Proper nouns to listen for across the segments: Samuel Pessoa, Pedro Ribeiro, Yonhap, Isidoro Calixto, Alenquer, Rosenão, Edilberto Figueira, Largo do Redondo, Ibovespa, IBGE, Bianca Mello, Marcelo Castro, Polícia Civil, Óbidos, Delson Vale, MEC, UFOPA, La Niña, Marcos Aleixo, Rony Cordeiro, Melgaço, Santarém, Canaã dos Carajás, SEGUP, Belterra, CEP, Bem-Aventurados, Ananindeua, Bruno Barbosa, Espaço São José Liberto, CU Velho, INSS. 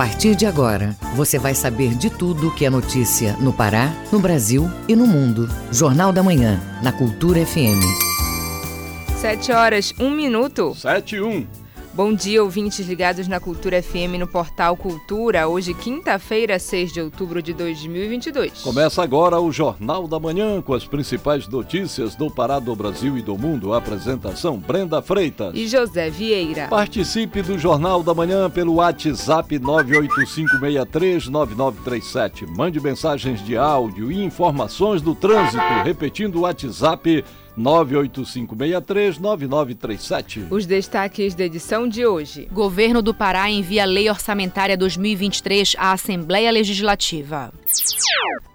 partir de agora, você vai saber de tudo o que é notícia no Pará, no Brasil e no mundo. Jornal da Manhã, na Cultura FM. 7:01. 7:01. Bom dia, ouvintes ligados na Cultura FM no Portal Cultura, hoje quinta-feira, 6 de outubro de 2022. Começa agora o Jornal da Manhã com as principais notícias do Pará, do Brasil e do mundo. A apresentação, Brenda Freitas e José Vieira. Participe do Jornal da Manhã pelo WhatsApp 985639937. Mande mensagens de áudio e informações do trânsito, repetindo o WhatsApp 985639937. Os destaques da edição de hoje. Governo do Pará envia Lei Orçamentária 2023 à Assembleia Legislativa.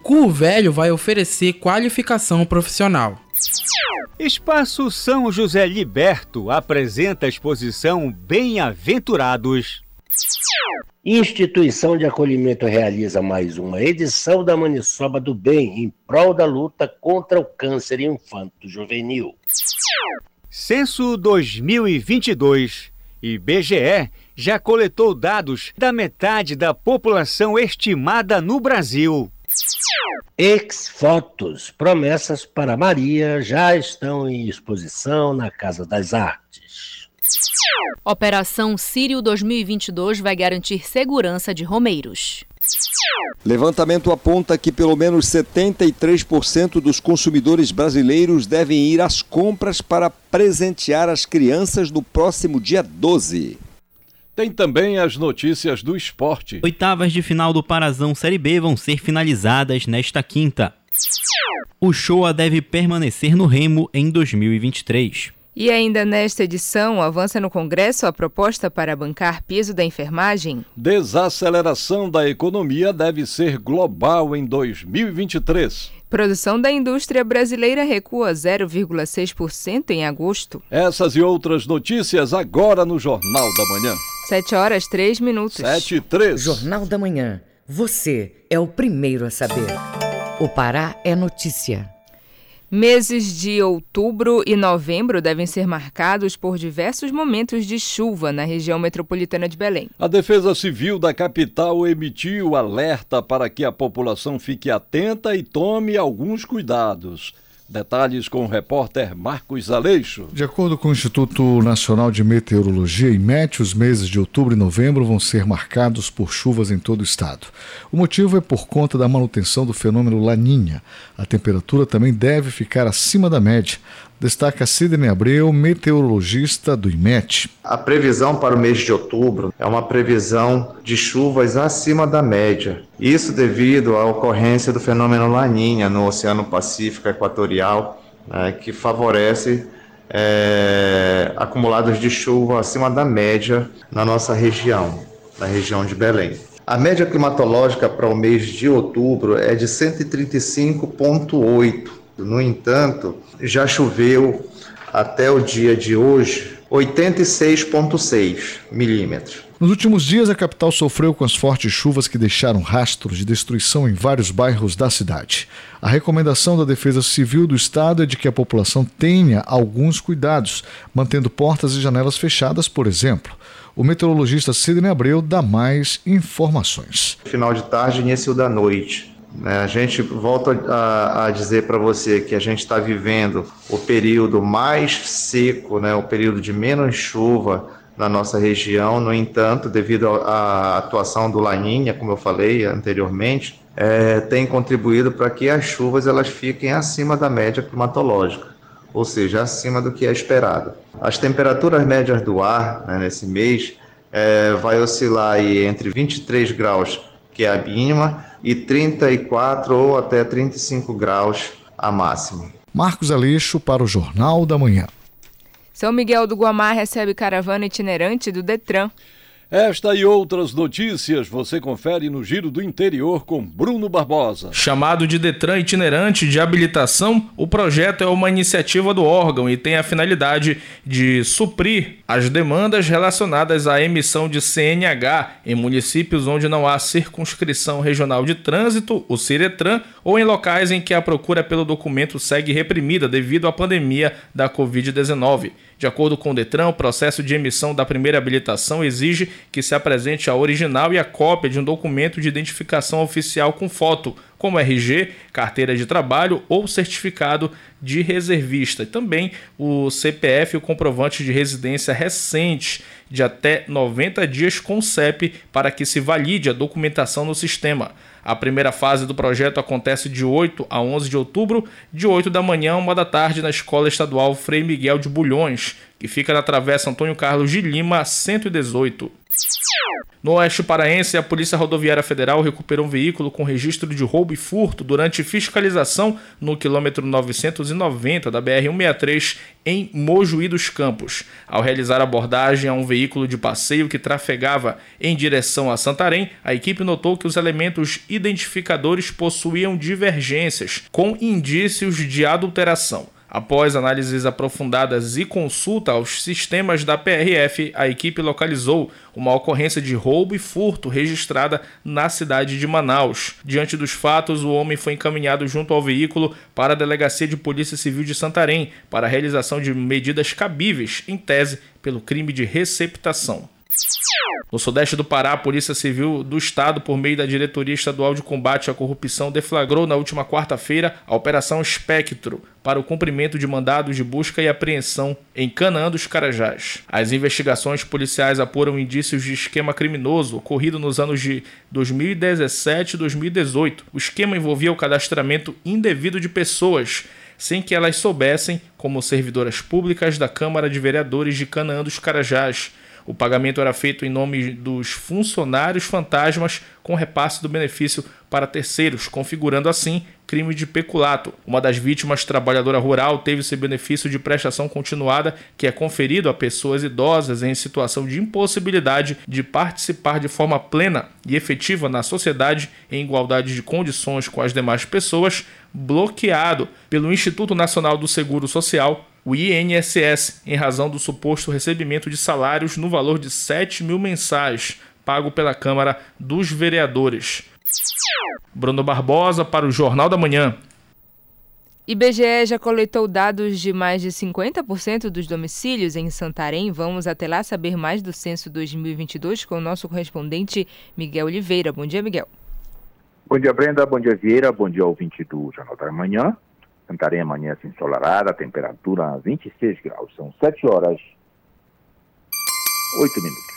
CU Velho vai oferecer qualificação profissional. Espaço São José Liberto apresenta a exposição Bem-Aventurados. Instituição de Acolhimento realiza mais uma edição da Maniçoba do Bem em prol da luta contra o câncer infanto-juvenil. Censo 2022. IBGE já coletou dados da metade da população estimada no Brasil. Ex-fotos, promessas para Maria, já estão em exposição na Casa das Artes. Operação Círio 2022 vai garantir segurança de romeiros. Levantamento aponta que pelo menos 73% dos consumidores brasileiros devem ir às compras para presentear as crianças no próximo dia 12. Tem também as notícias do esporte. Oitavas de final do Parazão Série B vão ser finalizadas nesta quinta. O Shoah deve permanecer no Remo em 2023. E ainda nesta edição, avança no Congresso a proposta para bancar piso da enfermagem. Desaceleração da economia deve ser global em 2023. Produção da indústria brasileira recua 0,6% em agosto. Essas e outras notícias agora no Jornal da Manhã. 7:03. 7:03. Jornal da Manhã. Você é o primeiro a saber. O Pará é notícia. Meses de outubro e novembro devem ser marcados por diversos momentos de chuva na região metropolitana de Belém. A Defesa Civil da capital emitiu alerta para que a população fique atenta e tome alguns cuidados. Detalhes com o repórter Marcos Aleixo. De acordo com o Instituto Nacional de Meteorologia, INMET, os meses de outubro e novembro vão ser marcados por chuvas em todo o estado. O motivo é por conta da manutenção do fenômeno La Niña. A temperatura também deve ficar acima da média. Destaca Sidney Abreu, meteorologista do INMET. A previsão para o mês de outubro é uma previsão de chuvas acima da média. Isso devido à ocorrência do fenômeno La Niña no Oceano Pacífico Equatorial, né, que favorece acumulados de chuva acima da média na nossa região, na região de Belém. A média climatológica para o mês de outubro é de 135,8. No entanto, já choveu até o dia de hoje 86,6 milímetros. Nos últimos dias, a capital sofreu com as fortes chuvas que deixaram rastros de destruição em vários bairros da cidade. A recomendação da Defesa Civil do Estado é de que a população tenha alguns cuidados, mantendo portas e janelas fechadas, por exemplo. O meteorologista Sidney Abreu dá mais informações. Final de tarde e início da noite. A gente volta a dizer para você que a gente está vivendo o período mais seco, né, o período de menos chuva na nossa região. No entanto, devido à atuação do La Niña, como eu falei anteriormente, tem contribuído para que as chuvas elas fiquem acima da média climatológica, ou seja, acima do que é esperado. As temperaturas médias do ar, né, nesse mês vai oscilar aí entre 23 graus, que é a mínima, e 34 ou até 35 graus a máxima. Marcos Aleixo para o Jornal da Manhã. São Miguel do Guamá recebe caravana itinerante do Detran. Esta e outras notícias você confere no Giro do Interior com Bruno Barbosa. Chamado de Detran Itinerante de Habilitação, o projeto é uma iniciativa do órgão e tem a finalidade de suprir as demandas relacionadas à emissão de CNH em municípios onde não há circunscrição regional de trânsito, o Ciretran, ou em locais em que a procura pelo documento segue reprimida devido à pandemia da COVID-19. De acordo com o Detran, o processo de emissão da primeira habilitação exige que se apresente a original e a cópia de um documento de identificação oficial com foto, como RG, carteira de trabalho ou certificado de reservista, e também o CPF e o comprovante de residência recente de até 90 dias com o CEP para que se valide a documentação no sistema. A primeira fase do projeto acontece de 8 a 11 de outubro, de 8 da manhã a 1 da tarde, na Escola Estadual Frei Miguel de Bulhões, que fica na Travessa Antônio Carlos de Lima, 118. No Oeste Paraense, a Polícia Rodoviária Federal recuperou um veículo com registro de roubo e furto durante fiscalização no quilômetro 990 da BR-163 em Mojuí dos Campos. Ao realizar abordagem a um veículo de passeio que trafegava em direção a Santarém, a equipe notou que os elementos identificadores possuíam divergências com indícios de adulteração. Após análises aprofundadas e consulta aos sistemas da PRF, a equipe localizou uma ocorrência de roubo e furto registrada na cidade de Manaus. Diante dos fatos, o homem foi encaminhado junto ao veículo para a Delegacia de Polícia Civil de Santarém para a realização de medidas cabíveis, em tese, pelo crime de receptação. No sudeste do Pará, a Polícia Civil do Estado, por meio da Diretoria Estadual de Combate à Corrupção, deflagrou na última quarta-feira a Operação Espectro para o cumprimento de mandados de busca e apreensão em Canaã dos Carajás. As investigações policiais apuram indícios de esquema criminoso ocorrido nos anos de 2017 e 2018. O esquema envolvia o cadastramento indevido de pessoas sem que elas soubessem como servidoras públicas da Câmara de Vereadores de Canaã dos Carajás. O pagamento era feito em nome dos funcionários fantasmas com repasse do benefício para terceiros, configurando assim crime de peculato. Uma das vítimas, trabalhadora rural, teve seu benefício de prestação continuada, que é conferido a pessoas idosas em situação de impossibilidade de participar de forma plena e efetiva na sociedade em igualdade de condições com as demais pessoas, bloqueado pelo Instituto Nacional do Seguro Social, o INSS, em razão do suposto recebimento de salários no valor de 7 mil mensais, pago pela Câmara dos Vereadores. Bruno Barbosa para o Jornal da Manhã. IBGE já coletou dados de mais de 50% dos domicílios em Santarém. Vamos até lá saber mais do Censo 2022 com o nosso correspondente Miguel Oliveira. Bom dia, Miguel. Bom dia, Brenda. Bom dia, Vieira. Bom dia, ouvinte do Jornal da Manhã. Santarém amanhece ensolarada, temperatura 26 graus, são 7 horas, 8 minutos.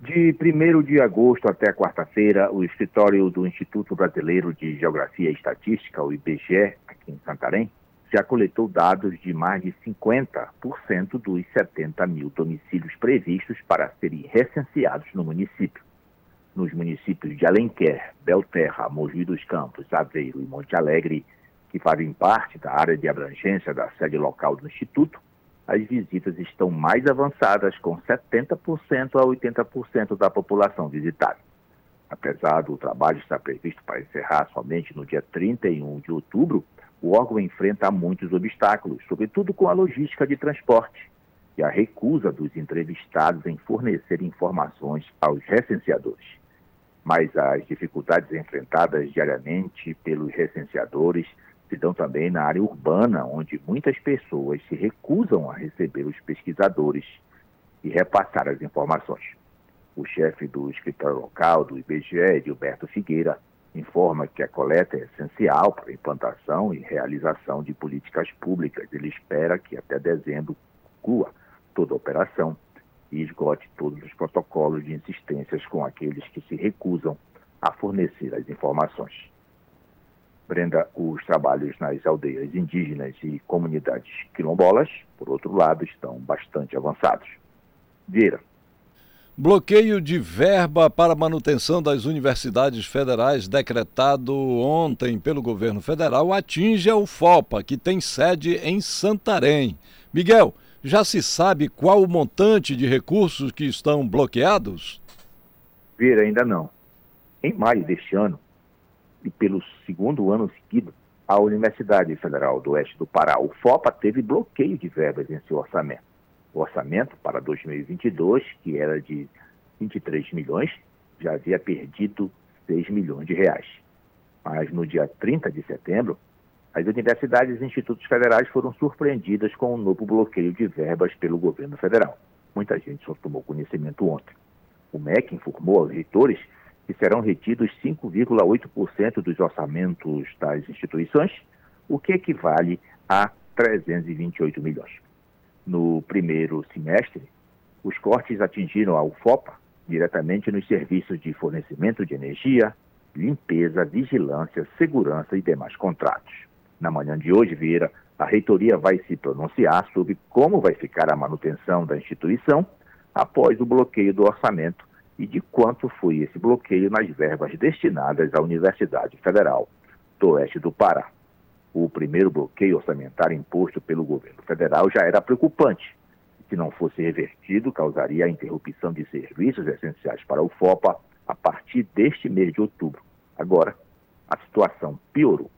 De 1º de agosto até quarta-feira, o escritório do Instituto Brasileiro de Geografia e Estatística, o IBGE, aqui em Santarém, já coletou dados de mais de 50% dos 70 mil domicílios previstos para serem recenseados no município. Nos municípios de Alenquer, Belterra, Mojuí dos Campos, Aveiro e Monte Alegre, que fazem parte da área de abrangência da sede local do Instituto, as visitas estão mais avançadas, com 70% a 80% da população visitada. Apesar do trabalho estar previsto para encerrar somente no dia 31 de outubro, o órgão enfrenta muitos obstáculos, sobretudo com a logística de transporte e a recusa dos entrevistados em fornecer informações aos recenseadores. Mas as dificuldades enfrentadas diariamente pelos recenseadores se dão também na área urbana, onde muitas pessoas se recusam a receber os pesquisadores e repassar as informações. O chefe do escritório local do IBGE, Edilberto Figueira, informa que a coleta é essencial para a implantação e realização de políticas públicas. Ele espera que até dezembro conclua toda a operação e esgote todos os protocolos de insistências com aqueles que se recusam a fornecer as informações. Brenda, os trabalhos nas aldeias indígenas e comunidades quilombolas, por outro lado, estão bastante avançados. Vieira. Bloqueio de verba para manutenção das universidades federais decretado ontem pelo governo federal atinge a UFOPA, que tem sede em Santarém. Miguel, já se sabe qual o montante de recursos que estão bloqueados? Vieira, ainda não. Em maio deste ano, e pelo segundo ano seguido, a Universidade Federal do Oeste do Pará, UFOPA, teve bloqueio de verbas em seu orçamento. o orçamento para 2022, que era de 23 milhões, já havia perdido 6 milhões de reais. Mas no dia 30 de setembro, as universidades e institutos federais foram surpreendidas com um novo bloqueio de verbas pelo governo federal. Muita gente só tomou conhecimento ontem. O MEC informou aos reitores que serão retidos 5,8% dos orçamentos das instituições, o que equivale a 328 milhões. No primeiro semestre, os cortes atingiram a UFOPA diretamente nos serviços de fornecimento de energia, limpeza, vigilância, segurança e demais contratos. Na manhã de hoje, Vieira, a reitoria vai se pronunciar sobre como vai ficar a manutenção da instituição após o bloqueio do orçamento e de quanto foi esse bloqueio nas verbas destinadas à Universidade Federal do Oeste do Pará. O primeiro bloqueio orçamentário imposto pelo governo federal já era preocupante. Se não fosse revertido, causaria a interrupção de serviços essenciais para a UFOPA a partir deste mês de outubro. Agora, a situação piorou.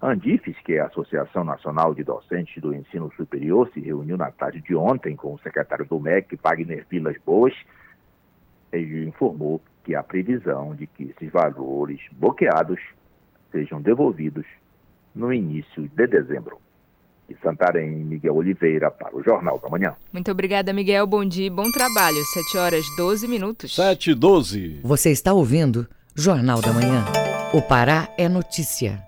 A Andifes, que é a Associação Nacional de Docentes do Ensino Superior, se reuniu na tarde de ontem com o secretário do MEC, Wagner Vilas Boas, e informou que há previsão de que esses valores bloqueados sejam devolvidos no início de dezembro. De Santarém, Miguel Oliveira, para o Jornal da Manhã. Muito obrigada, Miguel. Bom dia e bom trabalho. 7:12. 7:12. Você está ouvindo Jornal da Manhã. O Pará é notícia.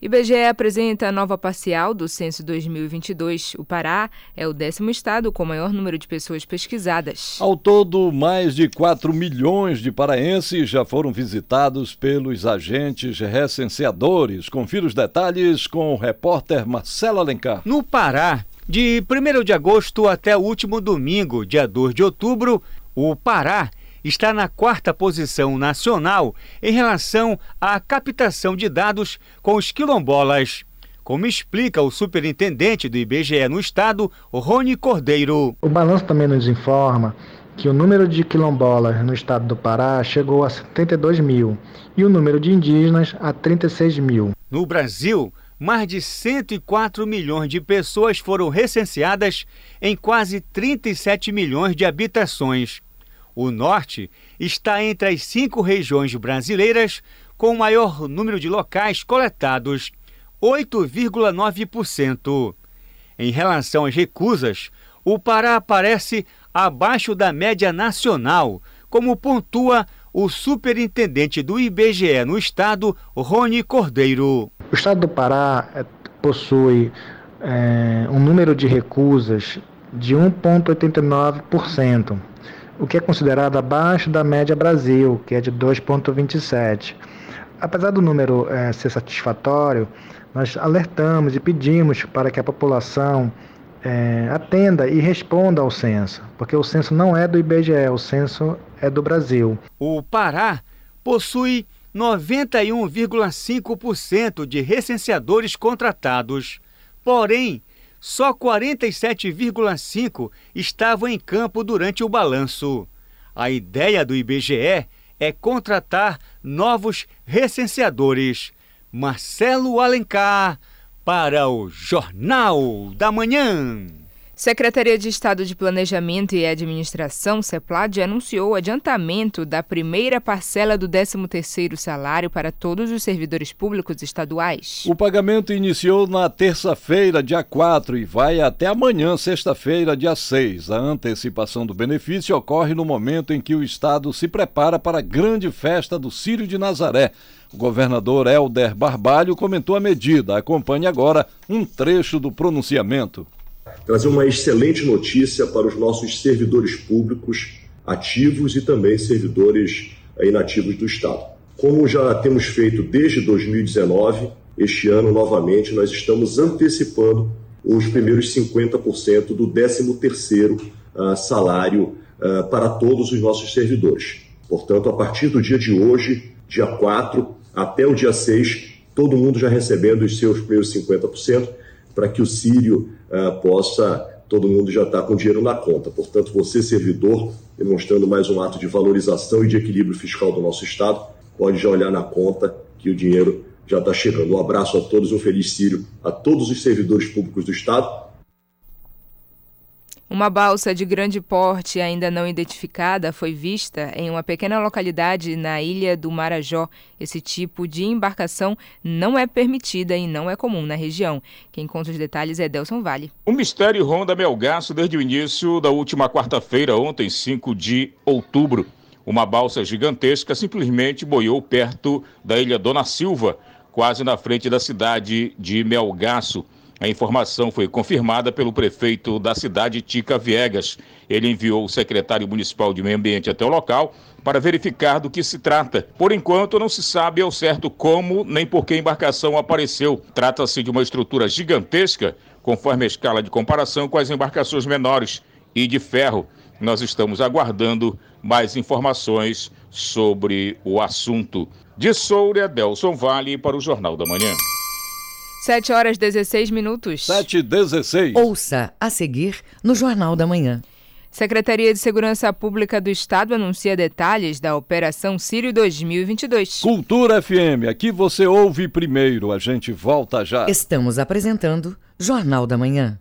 IBGE apresenta a nova parcial do Censo 2022. O Pará é o 10º estado com o maior número de pessoas pesquisadas. Ao todo, mais de 4 milhões de paraenses já foram visitados pelos agentes recenseadores. Confira os detalhes com o repórter Marcelo Alencar. No Pará, de 1º de agosto até o último domingo, dia 2 de outubro, o Pará está na 4ª posição nacional em relação à captação de dados com os quilombolas, como explica o superintendente do IBGE no estado, Rony Cordeiro. O balanço também nos informa que o número de quilombolas no estado do Pará chegou a 72 mil e o número de indígenas a 36 mil. No Brasil, mais de 104 milhões de pessoas foram recenseadas em quase 37 milhões de habitações. O norte está entre as 5 regiões brasileiras com o maior número de locais coletados, 8,9%. Em relação às recusas, o Pará aparece abaixo da média nacional, como pontua o superintendente do IBGE no estado, Rony Cordeiro. O estado do Pará possui um número de recusas de 1,89%. O que é considerado abaixo da média Brasil, que é de 2,27%. Apesar do número ser satisfatório, nós alertamos e pedimos para que a população atenda e responda ao censo, porque o censo não é do IBGE, o censo é do Brasil. O Pará possui 91,5% de recenseadores contratados, porém, só 47,5% estavam em campo durante o balanço. A ideia do IBGE é contratar novos recenseadores. Marcelo Alencar, para o Jornal da Manhã. Secretaria de Estado de Planejamento e Administração, SEPLAD, anunciou o adiantamento da primeira parcela do 13º salário para todos os servidores públicos estaduais. O pagamento iniciou na terça-feira, dia 4, e vai até amanhã, sexta-feira, dia 6. A antecipação do benefício ocorre no momento em que o Estado se prepara para a grande festa do Círio de Nazaré. O governador Helder Barbalho comentou a medida. Acompanhe agora um trecho do pronunciamento. Trazer uma excelente notícia para os nossos servidores públicos ativos e também servidores inativos do Estado. Como já temos feito desde 2019, este ano, novamente, nós estamos antecipando os primeiros 50% do 13º salário para todos os nossos servidores. Portanto, a partir do dia de hoje, dia 4, até o dia 6, todo mundo já recebendo os seus primeiros 50%, para que o Círio todo mundo já está com dinheiro na conta. Portanto, você, servidor, demonstrando mais um ato de valorização e de equilíbrio fiscal do nosso Estado, pode já olhar na conta que o dinheiro já está chegando. Um abraço a todos, um feliz Círio a todos os servidores públicos do Estado. Uma balsa de grande porte ainda não identificada foi vista em uma pequena localidade na ilha do Marajó. Esse tipo de embarcação não é permitida e não é comum na região. Quem conta os detalhes é Delson Vale. O mistério ronda Melgaço desde o início da última quarta-feira, ontem, 5 de outubro. Uma balsa gigantesca simplesmente boiou perto da ilha Dona Silva, quase na frente da cidade de Melgaço. A informação foi confirmada pelo prefeito da cidade, Tica Viegas. Ele enviou o secretário municipal de meio ambiente até o local para verificar do que se trata. Por enquanto, não se sabe ao certo como nem por que a embarcação apareceu. Trata-se de uma estrutura gigantesca, conforme a escala de comparação com as embarcações menores e de ferro. Nós estamos aguardando mais informações sobre o assunto. De Soura, Delson Vale para o Jornal da Manhã. 7h16. 7h16. Ouça a seguir no Jornal da Manhã. Secretaria de Segurança Pública do Estado anuncia detalhes da Operação Círio 2022. Cultura FM, aqui você ouve primeiro, a gente volta já. Estamos apresentando Jornal da Manhã.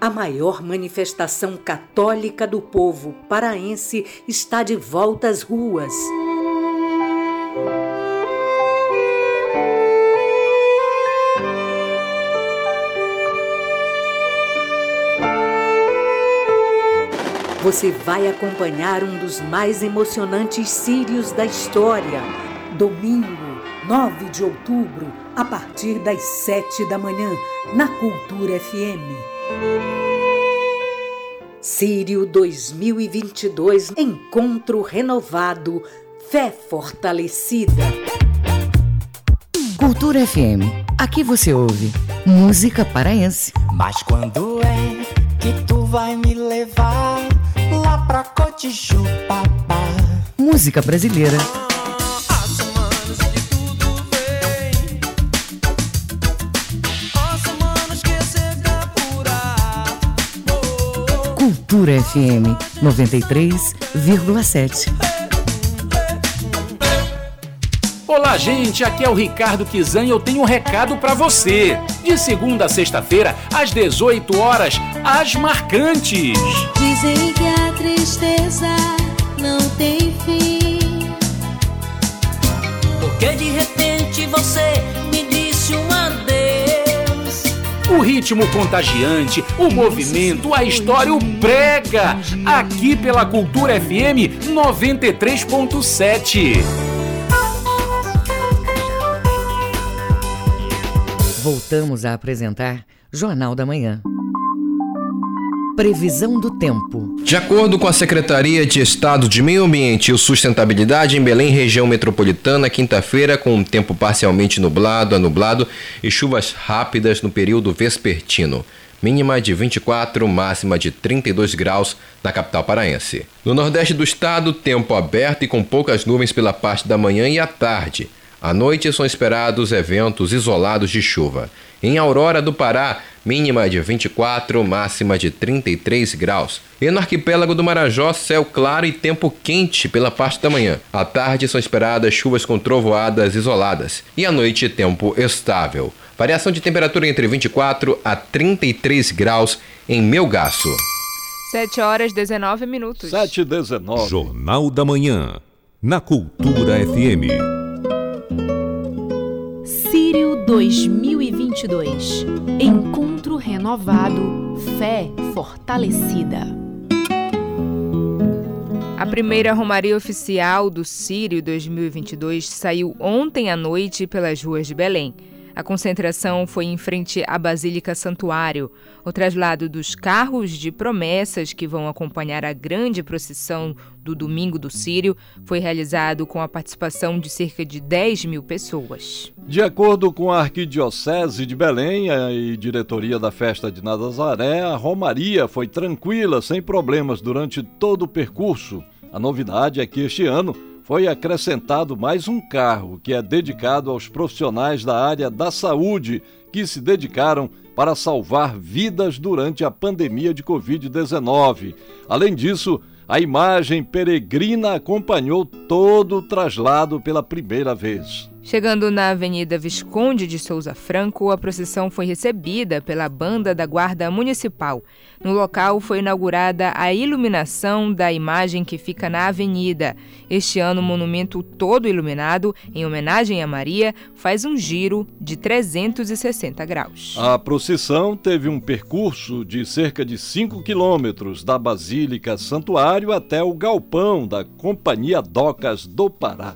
A maior manifestação católica do povo paraense está de volta às ruas. Você vai acompanhar um dos mais emocionantes círios da história. Domingo, 9 de outubro, a partir das 7 da manhã, na Cultura FM. Círio 2022, encontro renovado, fé fortalecida. Cultura FM, aqui você ouve música paraense. Mas quando é que tu vai me levar lá pra Cotiju, papá? Música brasileira. Cultura FM 93,7. Olá, gente, aqui é o Ricardo Kizan e eu tenho um recado pra você. De segunda a sexta-feira, às 18 horas, As Marcantes. Dizem que a tristeza não tem fim, porque de repente você me disse um adeus. O ritmo contagiante, o movimento, a história, o brega. Aqui pela Cultura FM 93.7. Voltamos a apresentar Jornal da Manhã. Previsão do tempo. De acordo com a Secretaria de Estado de Meio Ambiente e Sustentabilidade, em Belém, região metropolitana, quinta-feira, com um tempo parcialmente nublado a nublado e chuvas rápidas no período vespertino. Mínima de 24, máxima de 32 graus na capital paraense. No nordeste do estado, tempo aberto e com poucas nuvens pela parte da manhã e à tarde. À noite são esperados eventos isolados de chuva. Em Aurora do Pará, mínima de 24, máxima de 33 graus. E no arquipélago do Marajó, céu claro e tempo quente pela parte da manhã. À tarde são esperadas chuvas com trovoadas isoladas. E à noite, tempo estável. Variação de temperatura entre 24 a 33 graus em Melgaço. 7h19. 7h19. Jornal da Manhã, na Cultura FM. Círio 2022, encontro renovado, fé fortalecida. A primeira romaria oficial do Círio 2022 saiu ontem à noite pelas ruas de Belém. A concentração foi em frente à Basílica Santuário. O traslado dos carros de promessas que vão acompanhar a grande procissão do Domingo do Círio foi realizado com a participação de cerca de 10 mil pessoas. De acordo com a Arquidiocese de Belém e diretoria da Festa de Nazaré, a romaria foi tranquila, sem problemas durante todo o percurso. A novidade é que este ano foi acrescentado mais um carro que é dedicado aos profissionais da área da saúde que se dedicaram para salvar vidas durante a pandemia de Covid-19. Além disso, A imagem peregrina acompanhou todo o traslado pela primeira vez. Chegando na Avenida Visconde de Souza Franco, a procissão foi recebida pela Banda da Guarda Municipal. No local foi inaugurada a iluminação da imagem que fica na avenida. Este ano, o monumento todo iluminado, em homenagem a Maria, faz um giro de 360 graus. A procissão teve um percurso de cerca de 5 quilômetros da Basílica Santuário até o galpão da Companhia Docas do Pará.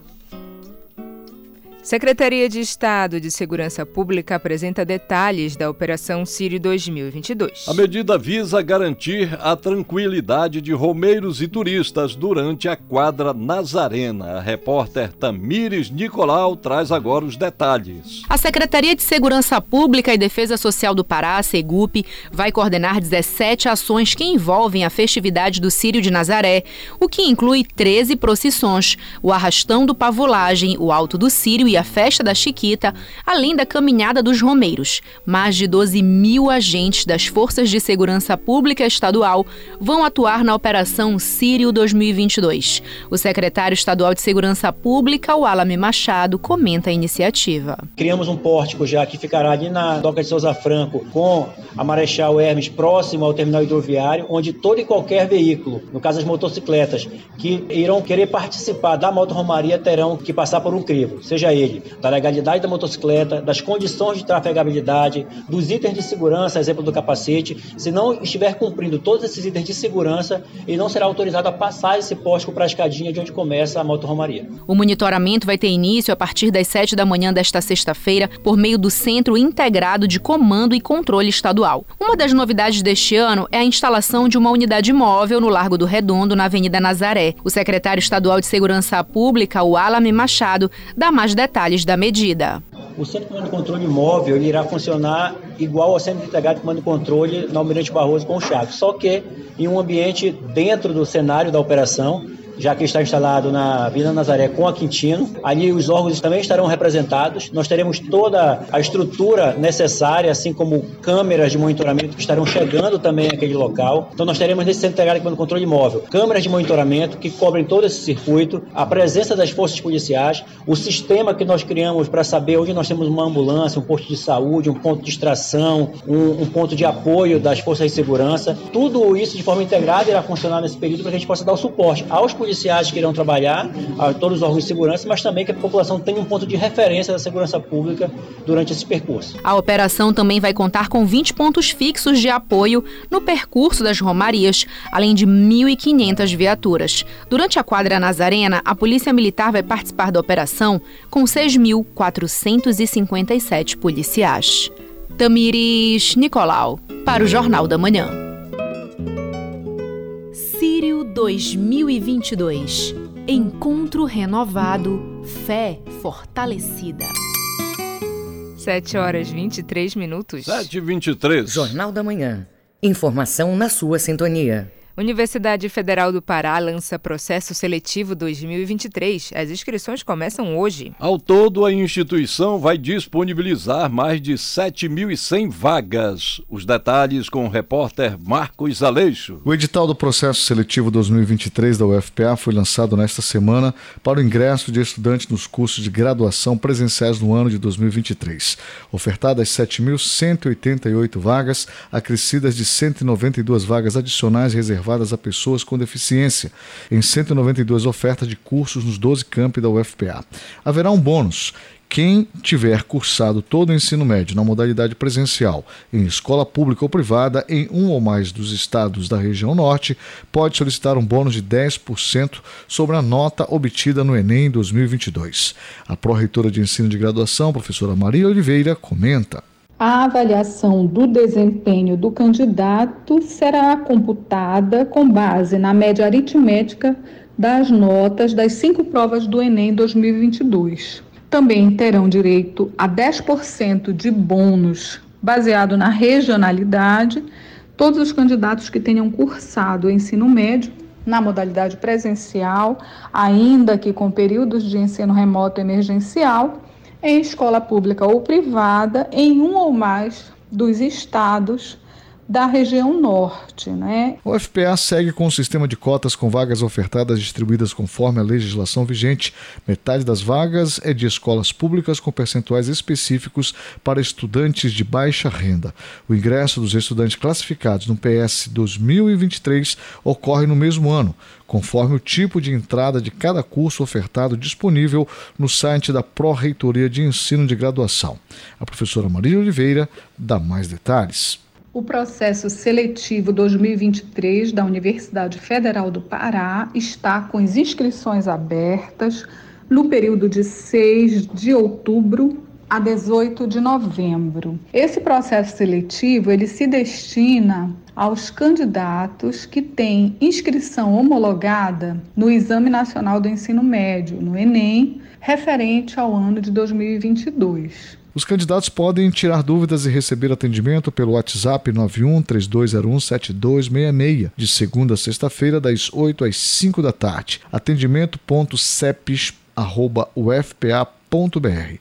Secretaria de Estado de Segurança Pública apresenta detalhes da Operação Círio 2022. A medida visa garantir a tranquilidade de romeiros e turistas durante a quadra Nazarena. A repórter Tamires Nicolau traz agora os detalhes. A Secretaria de Segurança Pública e Defesa Social do Pará, a SEGUP, vai coordenar 17 ações que envolvem a festividade do Círio de Nazaré, o que inclui 13 procissões, o Arrastão do Pavulagem, o Alto do Círio e a Festa da Chiquita, além da Caminhada dos Romeiros. Mais de 12 mil agentes das Forças de Segurança Pública Estadual vão atuar na Operação Círio 2022. O secretário estadual de Segurança Pública, Ualame Machado, comenta a iniciativa. Criamos um pórtico já que ficará ali na Doca de Souza Franco com a Marechal Hermes, próximo ao terminal hidroviário, onde todo e qualquer veículo, no caso as motocicletas, que irão querer participar da motorromaria terão que passar por um crivo, seja ele da legalidade da motocicleta, das condições de trafegabilidade, dos itens de segurança, exemplo do capacete. Se não estiver cumprindo todos esses itens de segurança, ele não será autorizado a passar esse pórtico para a escadinha de onde começa a motorromaria. O monitoramento vai ter início a partir das 7 da manhã desta sexta-feira por meio do Centro Integrado de Comando e Controle Estadual. Uma das novidades deste ano é a instalação de uma unidade móvel no Largo do Redondo, na Avenida Nazaré. O secretário estadual de Segurança Pública, Ualame Machado, dá mais detalhes da medida. O Centro de Comando e Controle Móvel ele irá funcionar igual ao Centro Integrado de Comando e Controle na Almirante Barroso com o Chaves, só que em um ambiente dentro do cenário da operação, já que está instalado na Vila Nazaré com a Quintino. Ali os órgãos também estarão representados. Nós teremos toda a estrutura necessária, assim como câmeras de monitoramento que estarão chegando também àquele local. Então nós teremos nesse centro integrado aqui no controle móvel câmeras de monitoramento que cobrem todo esse circuito, a presença das forças policiais, o sistema que nós criamos para saber onde nós temos uma ambulância, um posto de saúde, um ponto de extração, um ponto de apoio das forças de segurança. Tudo isso de forma integrada irá funcionar nesse período para que a gente possa dar o suporte aos policiais que irão trabalhar, a todos os órgãos de segurança, mas também que a população tenha um ponto de referência da segurança pública durante esse percurso. A operação também vai contar com 20 pontos fixos de apoio no percurso das romarias, além de 1.500 viaturas. Durante a quadra Nazarena, a Polícia Militar vai participar da operação com 6.457 policiais. Tamires Nicolau, para o Jornal da Manhã. Círio 2022. Encontro renovado, fé fortalecida. 7h23. 7h23. Jornal da Manhã. Informação na sua sintonia. Universidade Federal do Pará lança processo seletivo 2023. As inscrições começam hoje. Ao todo, a instituição vai disponibilizar mais de 7.100 vagas. Os detalhes com o repórter Marcos Aleixo. O edital do processo seletivo 2023 da UFPA foi lançado nesta semana para o ingresso de estudantes nos cursos de graduação presenciais no ano de 2023. Ofertadas 7.188 vagas, acrescidas de 192 vagas adicionais reservadas a pessoas com deficiência, em 192 ofertas de cursos nos 12 campi da UFPA. Haverá um bônus. Quem tiver cursado todo o ensino médio na modalidade presencial, em escola pública ou privada, em um ou mais dos estados da região norte, pode solicitar um bônus de 10% sobre a nota obtida no Enem 2022. A pró-reitora de ensino de graduação, professora Maria Oliveira, comenta. A avaliação do desempenho do candidato será computada com base na média aritmética das notas das 5 provas do Enem 2022. Também terão direito a 10% de bônus, baseado na regionalidade, todos os candidatos que tenham cursado o ensino médio na modalidade presencial, ainda que com períodos de ensino remoto emergencial, em escola pública ou privada, em um ou mais dos estados da região norte, né? O FPA segue com um sistema de cotas com vagas ofertadas distribuídas conforme a legislação vigente. Metade das vagas é de escolas públicas com percentuais específicos para estudantes de baixa renda. O ingresso dos estudantes classificados no PS 2023 ocorre no mesmo ano, conforme o tipo de entrada de cada curso ofertado disponível no site da Pró-Reitoria de Ensino de Graduação. A professora Maria Oliveira dá mais detalhes. O processo seletivo 2023 da Universidade Federal do Pará está com as inscrições abertas no período de 6 de outubro a 18 de novembro. Esse processo seletivo, ele se destina aos candidatos que têm inscrição homologada no Exame Nacional do Ensino Médio, no Enem, referente ao ano de 2022. Os candidatos podem tirar dúvidas e receber atendimento pelo WhatsApp 91-3201-7266, de segunda a sexta-feira, das 8 às 5 da tarde. atendimento.ceps@ufpa.br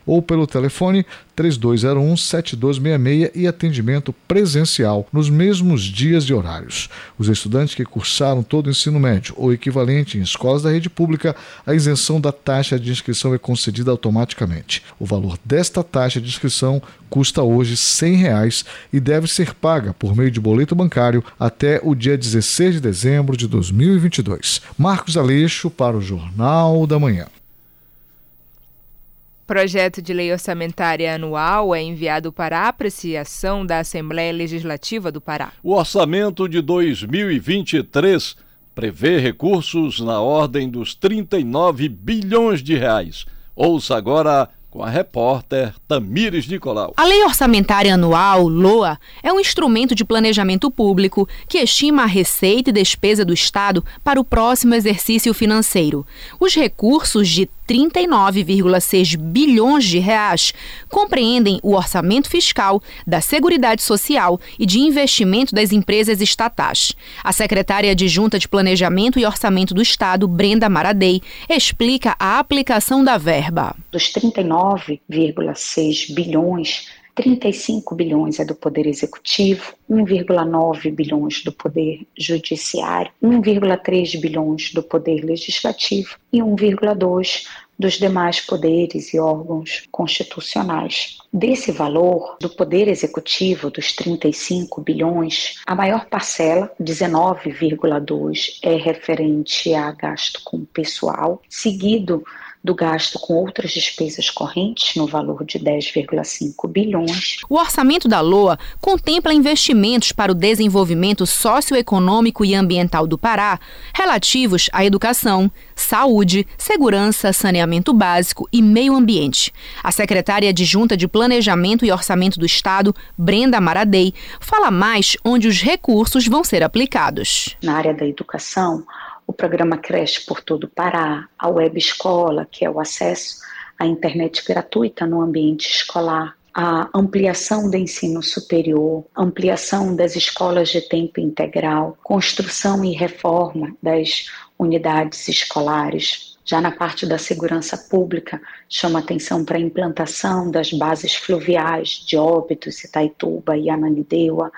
ou pelo telefone 3201-7266 e atendimento presencial nos mesmos dias e horários. Os estudantes que cursaram todo o ensino médio ou equivalente em escolas da rede pública, a isenção da taxa de inscrição é concedida automaticamente. O valor desta taxa de inscrição custa hoje R$ 100 e deve ser paga por meio de boleto bancário até o dia 16 de dezembro de 2022. Marcos Aleixo para o Jornal da Manhã. Projeto de Lei Orçamentária Anual é enviado para apreciação da Assembleia Legislativa do Pará. O orçamento de 2023 prevê recursos na ordem dos 39 bilhões de reais. Ouça agora com a repórter Tamires Nicolau. A Lei Orçamentária Anual, LOA, é um instrumento de planejamento público que estima a receita e despesa do Estado para o próximo exercício financeiro. Os recursos de 39,6 bilhões de reais compreendem o orçamento fiscal, da Seguridade Social e de investimento das empresas estatais. A secretária adjunta de Planejamento e Orçamento do Estado, Brenda Maradei, explica a aplicação da verba. Dos 39,6 bilhões, 35 bilhões é do Poder Executivo, 1,9 bilhões do Poder Judiciário, 1,3 bilhões do Poder Legislativo e 1,2 dos demais poderes e órgãos constitucionais. Desse valor, do Poder Executivo, dos 35 bilhões, a maior parcela, 19,2, é referente a gasto com pessoal, seguido do gasto com outras despesas correntes, no valor de 10,5 bilhões. O orçamento da LOA contempla investimentos para o desenvolvimento socioeconômico e ambiental do Pará, relativos à educação, saúde, segurança, saneamento básico e meio ambiente. A secretária adjunta de Planejamento e Orçamento do Estado, Brenda Maradei, fala mais onde os recursos vão ser aplicados. Na área da educação, o programa Creche por Todo o Pará, a Web Escola, que é o acesso à internet gratuita no ambiente escolar, a ampliação do ensino superior, ampliação das escolas de tempo integral, construção e reforma das unidades escolares. Já na parte da segurança pública, chama atenção para a implantação das bases fluviais de Óbidos, Itaituba e Ananindeua,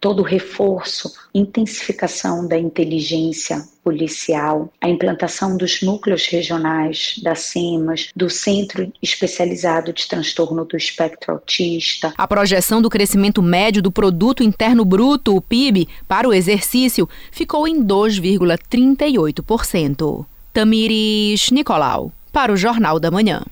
todo o reforço, intensificação da inteligência policial, a implantação dos núcleos regionais da CEMAS, do Centro Especializado de Transtorno do Espectro Autista. A projeção do crescimento médio do Produto Interno Bruto, o PIB, para o exercício ficou em 2,38%. Tamires Nicolau, para o Jornal da Manhã.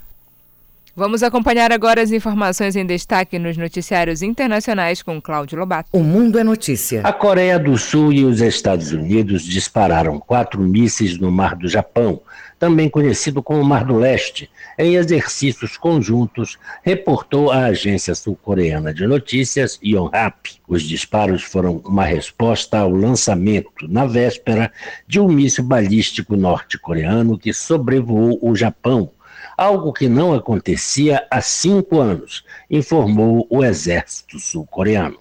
Vamos acompanhar agora as informações em destaque nos noticiários internacionais com Cláudio Lobato. O Mundo é Notícia. A Coreia do Sul e os Estados Unidos dispararam 4 mísseis no Mar do Japão, também conhecido como Mar do Leste, em exercícios conjuntos, reportou a agência sul-coreana de notícias, Yonhap. Os disparos foram uma resposta ao lançamento, na véspera, de um míssil balístico norte-coreano que sobrevoou o Japão, algo que não acontecia há 5 anos, informou o exército sul-coreano.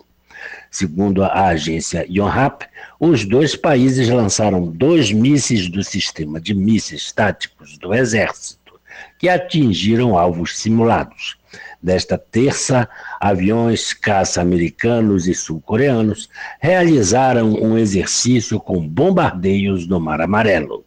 Segundo a agência Yonhap, os 2 países lançaram 2 mísseis do sistema de mísseis táticos do exército, que atingiram alvos simulados. Nesta terça, aviões caça americanos e sul-coreanos realizaram um exercício com bombardeios no Mar Amarelo.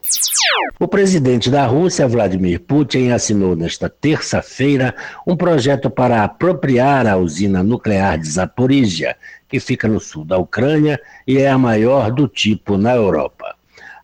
O presidente da Rússia, Vladimir Putin, assinou nesta terça-feira um projeto para apropriar a usina nuclear de Zaporíjia, que fica no sul da Ucrânia e é a maior do tipo na Europa.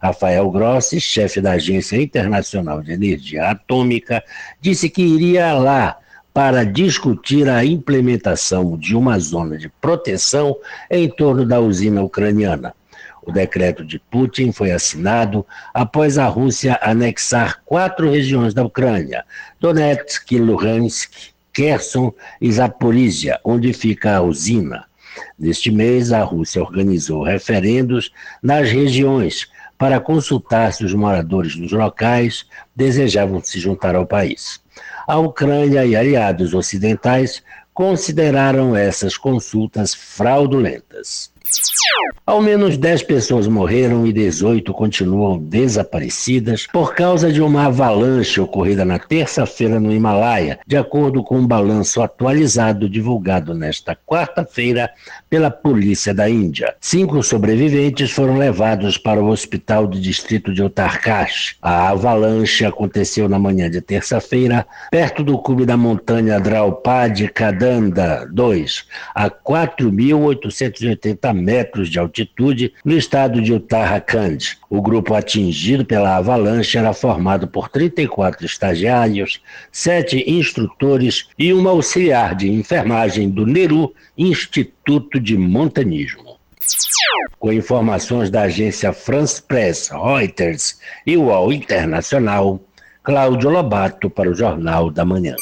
Rafael Grossi, chefe da Agência Internacional de Energia Atômica, disse que iria lá para discutir a implementação de uma zona de proteção em torno da usina ucraniana. O decreto de Putin foi assinado após a Rússia anexar 4 regiões da Ucrânia: Donetsk, Luhansk, Kherson e Zaporíjia, onde fica a usina. Neste mês, a Rússia organizou referendos nas regiões para consultar se os moradores dos locais desejavam se juntar ao país. A Ucrânia e aliados ocidentais consideraram essas consultas fraudulentas. Ao menos 10 pessoas morreram e 18 continuam desaparecidas por causa de uma avalanche ocorrida na terça-feira no Himalaia, de acordo com um balanço atualizado divulgado nesta quarta-feira pela Polícia da Índia. 5 sobreviventes foram levados para o hospital do distrito de Uttarkash. A avalanche aconteceu na manhã de terça-feira, perto do cume da montanha Draupadi Kadanda 2, a 4.880 metros de altitude no estado de Uttarakhand. O grupo atingido pela avalanche era formado por 34 estagiários, 7 instrutores e um auxiliar de enfermagem do NERU, Instituto de Montanismo. Com informações da agência France Press, Reuters e UOL Internacional, Cláudio Lobato para o Jornal da Manhã.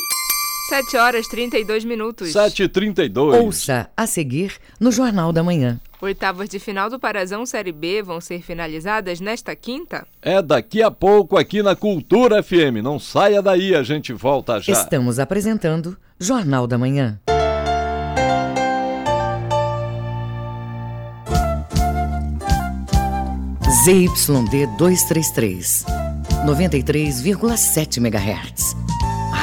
7h32. 7h32. Ouça a seguir no Jornal da Manhã. Oitavas de final do Parazão Série B vão ser finalizadas nesta quinta? É daqui a pouco aqui na Cultura FM. Não saia daí, a gente volta já. Estamos apresentando Jornal da Manhã. ZYD 233, 93,7 MHz.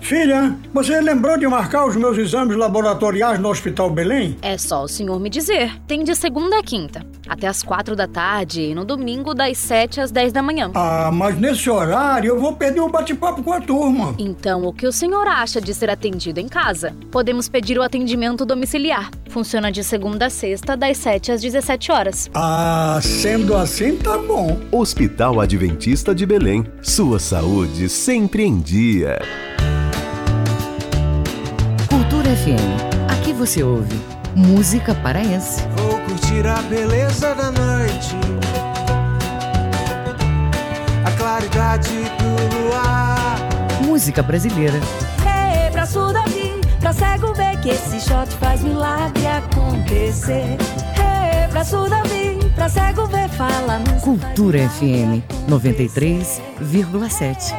Filha, você lembrou de marcar os meus exames laboratoriais no Hospital Belém? É só o senhor me dizer. Tem de segunda a quinta, até às 4 da tarde e no domingo das 7 às 10 da manhã. Ah, mas nesse horário eu vou perder o bate-papo com a turma. Então, o que o senhor acha de ser atendido em casa? Podemos pedir o atendimento domiciliar. Funciona de segunda a sexta, das 7 às 17 horas. Ah, sendo assim, tá bom. Hospital Adventista de Belém. Sua saúde sempre em dia. Cultura FM. Aqui você ouve música paraense. Vou curtir a beleza da noite, a claridade do luar. Música brasileira. É pra surdo ouvir, pra cego ver que esse shot faz milagre acontecer. É pra surdo ouvir, pra cego ver, fala. Cultura FM 93,7.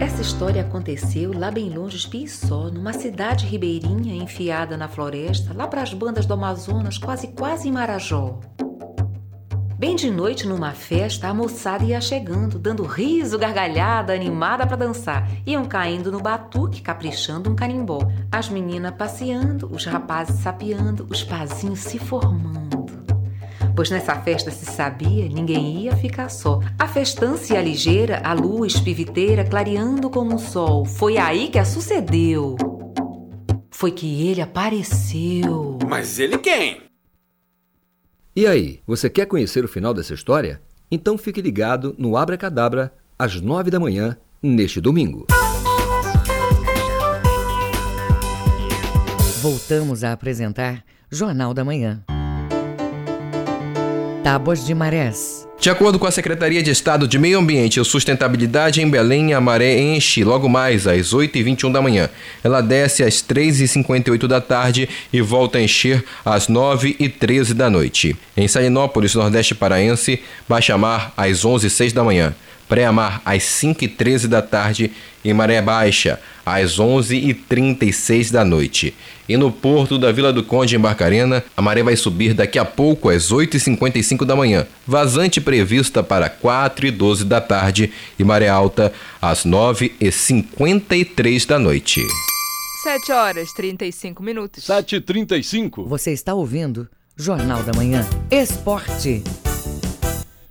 Essa história aconteceu lá bem longe de Piçó, numa cidade ribeirinha enfiada na floresta, lá para as bandas do Amazonas, quase em Marajó. Bem de noite, numa festa, a moçada ia chegando, dando riso, gargalhada, animada para dançar. Iam caindo no batuque, caprichando um carimbó. As meninas passeando, os rapazes sapeando, os pazinhos se formando. Pois nessa festa se sabia, ninguém ia ficar só. A festança ia ligeira, a luz piviteira clareando como o sol. Foi aí que a sucedeu. Foi que ele apareceu. Mas ele quem? E aí, você quer conhecer o final dessa história? Então fique ligado no Abracadabra, às 9 da manhã, neste domingo. Voltamos a apresentar Jornal da Manhã. Tábuas de Marés. De acordo com a Secretaria de Estado de Meio Ambiente e Sustentabilidade, em Belém, a maré enche logo mais às 8h21 da manhã. Ela desce às 3h58 da tarde e volta a encher às 9h13 da noite. Em Salinópolis, Nordeste Paraense, baixa-mar às 11h06 da manhã. Pré-mar às 5h13 da tarde e maré baixa às 11h36 da noite. E no porto da Vila do Conde, em Barcarena, a maré vai subir daqui a pouco às 8h55 da manhã. Vazante prevista para 4h12 da tarde e maré alta às 9h53 da noite. 7h35. 7h35. Você está ouvindo Jornal da Manhã. Esporte.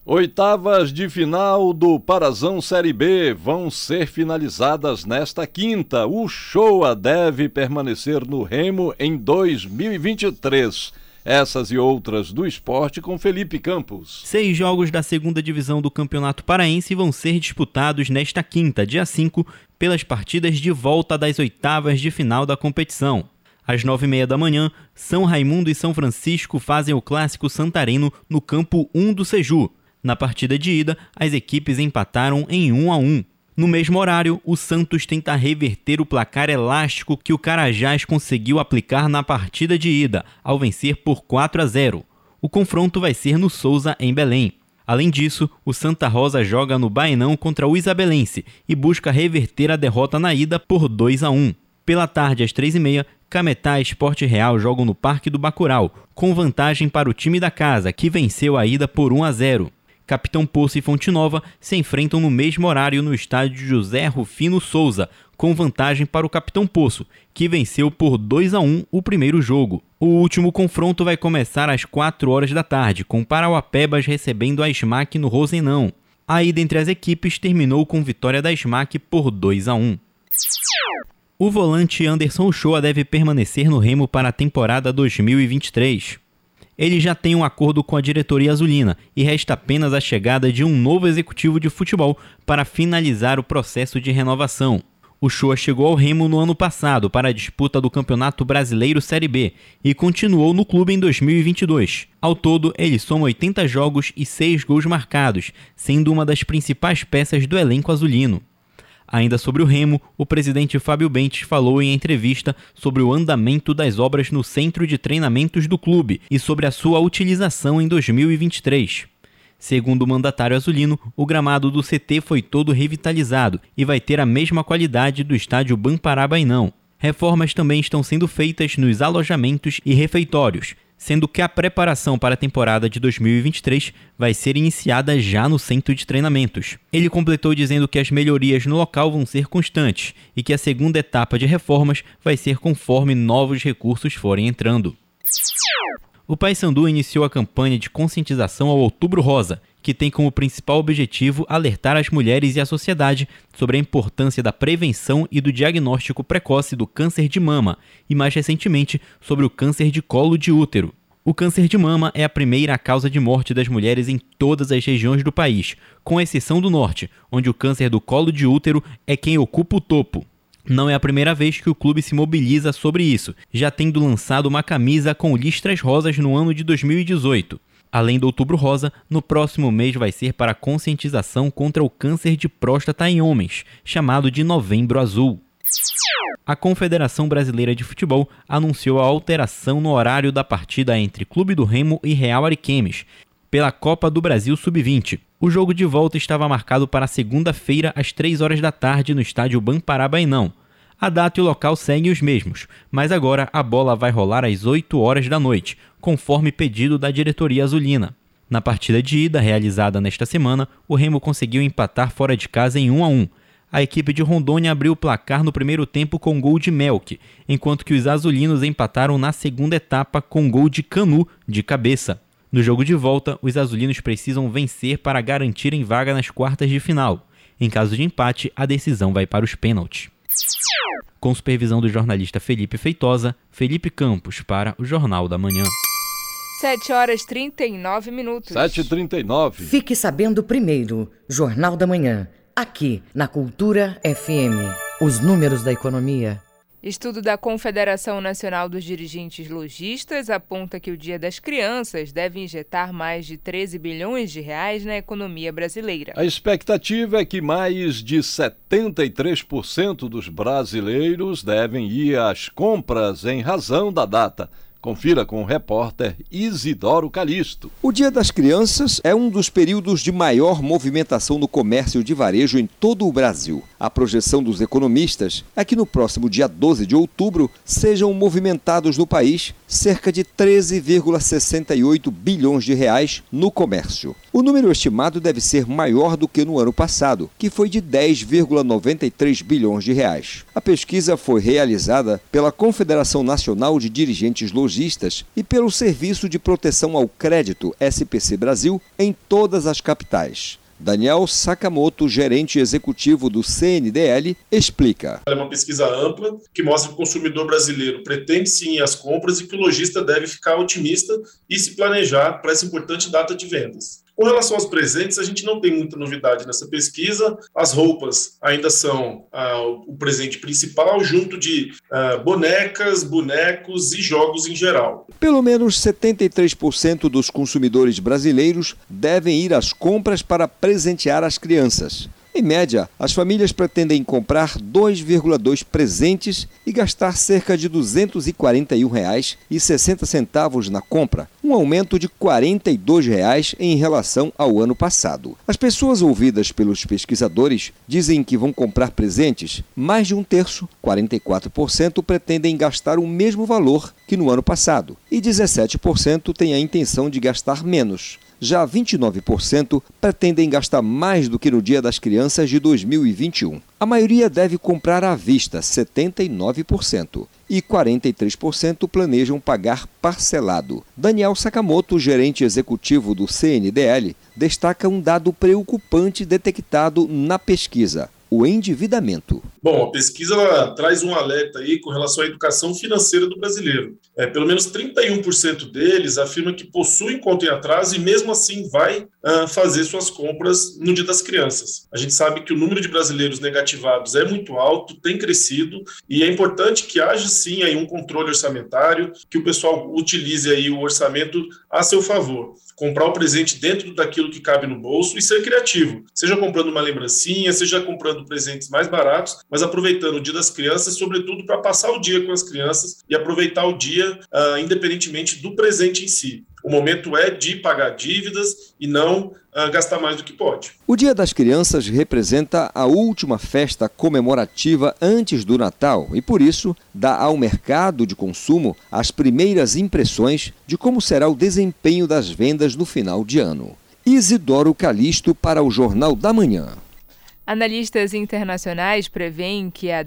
Oitavas de final do Parazão Série B vão ser finalizadas nesta quinta. O Shoah deve permanecer no Remo em 2023. Essas e outras do esporte com Felipe Campos. 6 jogos da segunda divisão do Campeonato Paraense vão ser disputados nesta quinta, dia 5, pelas partidas de volta das oitavas de final da competição. Às 9h30 da manhã, São Raimundo e São Francisco fazem o clássico santareno no campo 1 do Seju. Na partida de ida, as equipes empataram em 1-1. No mesmo horário, o Santos tenta reverter o placar elástico que o Carajás conseguiu aplicar na partida de ida, ao vencer por 4-0. O confronto vai ser no Souza, em Belém. Além disso, o Santa Rosa joga no Baenão contra o Isabelense e busca reverter a derrota na ida por 2-1. Pela tarde, às 3h30, Cametá e Sport Real jogam no Parque do Bacurau, com vantagem para o time da casa, que venceu a ida por 1-0. Capitão Poço e Fonte Nova se enfrentam no mesmo horário no estádio José Rufino Souza, com vantagem para o Capitão Poço, que venceu por 2-1 o primeiro jogo. O último confronto vai começar às 4 horas da tarde, com Parauapebas recebendo a SMAC no Rosenão. A ida entre as equipes terminou com vitória da SMAC por 2-1. O volante Anderson Shoah deve permanecer no Remo para a temporada 2023. Ele já tem um acordo com a diretoria azulina e resta apenas a chegada de um novo executivo de futebol para finalizar o processo de renovação. O Shoah chegou ao Remo no ano passado para a disputa do Campeonato Brasileiro Série B e continuou no clube em 2022. Ao todo, ele soma 80 jogos e 6 gols marcados, sendo uma das principais peças do elenco azulino. Ainda sobre o Remo, o presidente Fábio Bentes falou em entrevista sobre o andamento das obras no centro de treinamentos do clube e sobre a sua utilização em 2023. Segundo o mandatário azulino, o gramado do CT foi todo revitalizado e vai ter a mesma qualidade do estádio Baenão. Reformas também estão sendo feitas nos alojamentos e refeitórios, sendo que a preparação para a temporada de 2023 vai ser iniciada já no centro de treinamentos. Ele completou dizendo que as melhorias no local vão ser constantes e que a segunda etapa de reformas vai ser conforme novos recursos forem entrando. O Paysandu iniciou a campanha de conscientização ao Outubro Rosa, que tem como principal objetivo alertar as mulheres e a sociedade sobre a importância da prevenção e do diagnóstico precoce do câncer de mama e, mais recentemente, sobre o câncer de colo de útero. O câncer de mama é a primeira causa de morte das mulheres em todas as regiões do país, com exceção do norte, onde o câncer do colo de útero é quem ocupa o topo. Não é a primeira vez que o clube se mobiliza sobre isso, já tendo lançado uma camisa com listras rosas no ano de 2018. Além do Outubro Rosa, no próximo mês vai ser para a conscientização contra o câncer de próstata em homens, chamado de Novembro Azul. A Confederação Brasileira de Futebol anunciou a alteração no horário da partida entre Clube do Remo e Real Ariquemes, pela Copa do Brasil Sub-20. O jogo de volta estava marcado para segunda-feira às 3 horas da tarde no estádio Baenão. A data e o local seguem os mesmos, mas agora a bola vai rolar às 8 horas da noite, conforme pedido da diretoria azulina. Na partida de ida realizada nesta semana, o Remo conseguiu empatar fora de casa em 1-1. A equipe de Rondônia abriu o placar no primeiro tempo com gol de Melk, enquanto que os azulinos empataram na segunda etapa com gol de Canu de cabeça. No jogo de volta, os azulinos precisam vencer para garantirem vaga nas quartas de final. Em caso de empate, a decisão vai para os pênaltis. Com supervisão do jornalista Felipe Feitosa, Felipe Campos para o Jornal da Manhã. 7h39. 7h39. Fique sabendo primeiro, Jornal da Manhã, aqui na Cultura FM. Os números da economia. Estudo da Confederação Nacional dos Dirigentes Lojistas aponta que o Dia das Crianças deve injetar mais de 13 bilhões de reais na economia brasileira. A expectativa é que mais de 73% dos brasileiros devem ir às compras em razão da data. Confira com o repórter Isidoro Calixto. O Dia das Crianças é um dos períodos de maior movimentação no comércio de varejo em todo o Brasil. A projeção dos economistas é que no próximo dia 12 de outubro sejam movimentados no país cerca de 13,68 bilhões de reais no comércio. O número estimado deve ser maior do que no ano passado, que foi de 10,93 bilhões de reais. A pesquisa foi realizada pela Confederação Nacional de Dirigentes Lojistas e pelo Serviço de Proteção ao Crédito, SPC Brasil, em todas as capitais. Daniel Sakamoto, gerente executivo do CNDL, explica. É uma pesquisa ampla que mostra que o consumidor brasileiro pretende sim ir às compras e que o lojista deve ficar otimista e se planejar para essa importante data de vendas. Com relação aos presentes, a gente não tem muita novidade nessa pesquisa. As roupas ainda são o presente principal, junto de bonecas, bonecos e jogos em geral. Pelo menos 73% dos consumidores brasileiros devem ir às compras para presentear as crianças. Em média, as famílias pretendem comprar 2,2 presentes e gastar cerca de R$ 241,60 na compra, um aumento de R$ 42,00 em relação ao ano passado. As pessoas ouvidas pelos pesquisadores dizem que vão comprar presentes. Mais de um terço, 44%, pretendem gastar o mesmo valor que no ano passado e 17% têm a intenção de gastar menos. Já 29% pretendem gastar mais do que no Dia das Crianças de 2021. A maioria deve comprar à vista, 79%, e 43% planejam pagar parcelado. Daniel Sakamoto, gerente executivo do CNDL, destaca um dado preocupante detectado na pesquisa: o endividamento. Bom, a pesquisa traz um alerta aí com relação à educação financeira do brasileiro. Pelo menos 31% deles afirma que possuem conta em atraso e mesmo assim vai fazer suas compras no Dia das Crianças. A gente sabe que o número de brasileiros negativados é muito alto, tem crescido, e é importante que haja sim aí um controle orçamentário, que o pessoal utilize aí o orçamento a seu favor. Comprar o presente dentro daquilo que cabe no bolso e ser criativo. Seja comprando uma lembrancinha, seja comprando presentes mais baratos, mas aproveitando o Dia das Crianças, sobretudo para passar o dia com as crianças e aproveitar o dia, independentemente do presente em si. O momento é de pagar dívidas e não gastar mais do que pode. O Dia das Crianças representa a última festa comemorativa antes do Natal e, por isso, dá ao mercado de consumo as primeiras impressões de como será o desempenho das vendas no final de ano. Isidoro Calixto para o Jornal da Manhã. Analistas internacionais preveem que a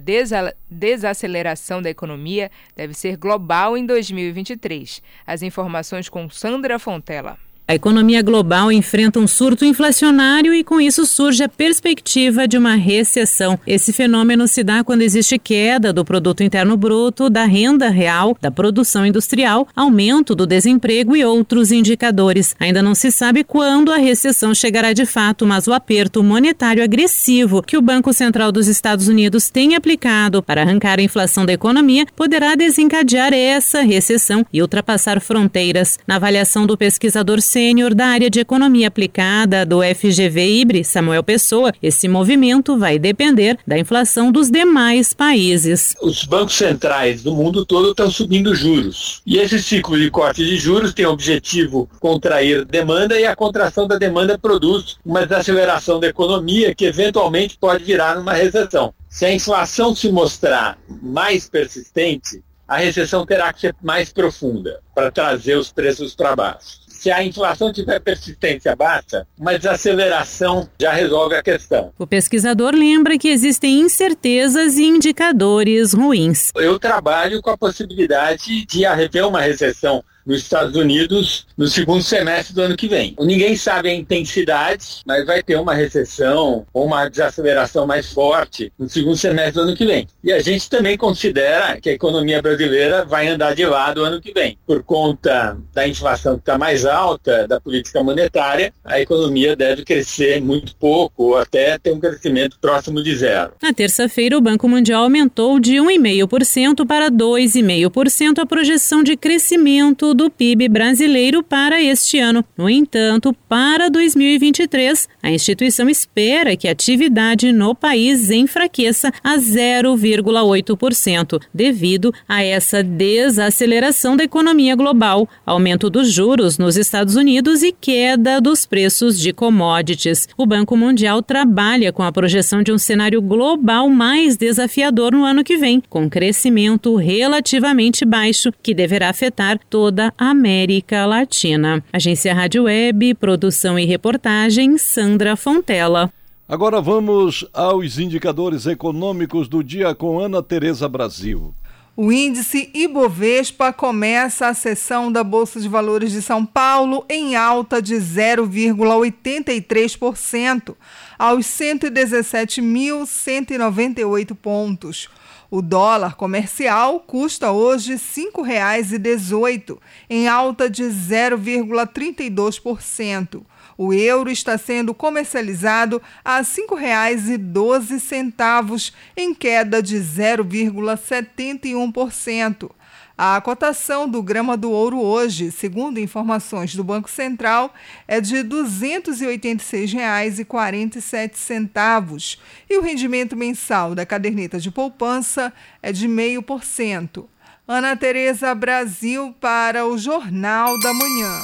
desaceleração da economia deve ser global em 2023. As informações com Sandra Fontela. A economia global enfrenta um surto inflacionário e, com isso, surge a perspectiva de uma recessão. Esse fenômeno se dá quando existe queda do produto interno bruto, da renda real, da produção industrial, aumento do desemprego e outros indicadores. Ainda não se sabe quando a recessão chegará de fato, mas o aperto monetário agressivo que o Banco Central dos Estados Unidos tem aplicado para arrancar a inflação da economia poderá desencadear essa recessão e ultrapassar fronteiras. Na avaliação do pesquisador sênior da área de economia aplicada do FGV IBRE, Samuel Pessoa, esse movimento vai depender da inflação dos demais países. Os bancos centrais do mundo todo estão subindo juros. E esse ciclo de corte de juros tem o objetivo contrair demanda, e a contração da demanda produz uma desaceleração da economia que eventualmente pode virar numa recessão. Se a inflação se mostrar mais persistente, a recessão terá que ser mais profunda para trazer os preços para baixo. Se a inflação tiver persistência baixa, uma desaceleração já resolve a questão. O pesquisador lembra que existem incertezas e indicadores ruins. Eu trabalho com a possibilidade de haver uma recessão nos Estados Unidos no segundo semestre do ano que vem. Ninguém sabe a intensidade, mas vai ter uma recessão ou uma desaceleração mais forte no segundo semestre do ano que vem. E a gente também considera que a economia brasileira vai andar de lado o ano que vem. Por conta da inflação que está mais alta, da política monetária, a economia deve crescer muito pouco ou até ter um crescimento próximo de zero. Na terça-feira, o Banco Mundial aumentou de 1,5% para 2,5% a projeção de crescimento do PIB brasileiro para este ano. No entanto, para 2023, a instituição espera que a atividade no país enfraqueça a 0,8%, devido a essa desaceleração da economia global, aumento dos juros nos Estados Unidos e queda dos preços de commodities. O Banco Mundial trabalha com a projeção de um cenário global mais desafiador no ano que vem, com crescimento relativamente baixo, que deverá afetar toda a América Latina. Agência Rádio Web, produção e reportagem, Sandra Fontela. Agora vamos aos indicadores econômicos do dia com Ana Tereza Brasil. O índice Ibovespa começa a sessão da Bolsa de Valores de São Paulo em alta de 0,83%, aos 117.198 pontos. O dólar comercial custa hoje R$ 5,18, em alta de 0,32%. O euro está sendo comercializado a R$ 5,12, em queda de 0,71%. A cotação do grama do ouro hoje, segundo informações do Banco Central, é de R$ 286,47 e o rendimento mensal da caderneta de poupança é de 0,5%. Ana Tereza Brasil para o Jornal da Manhã.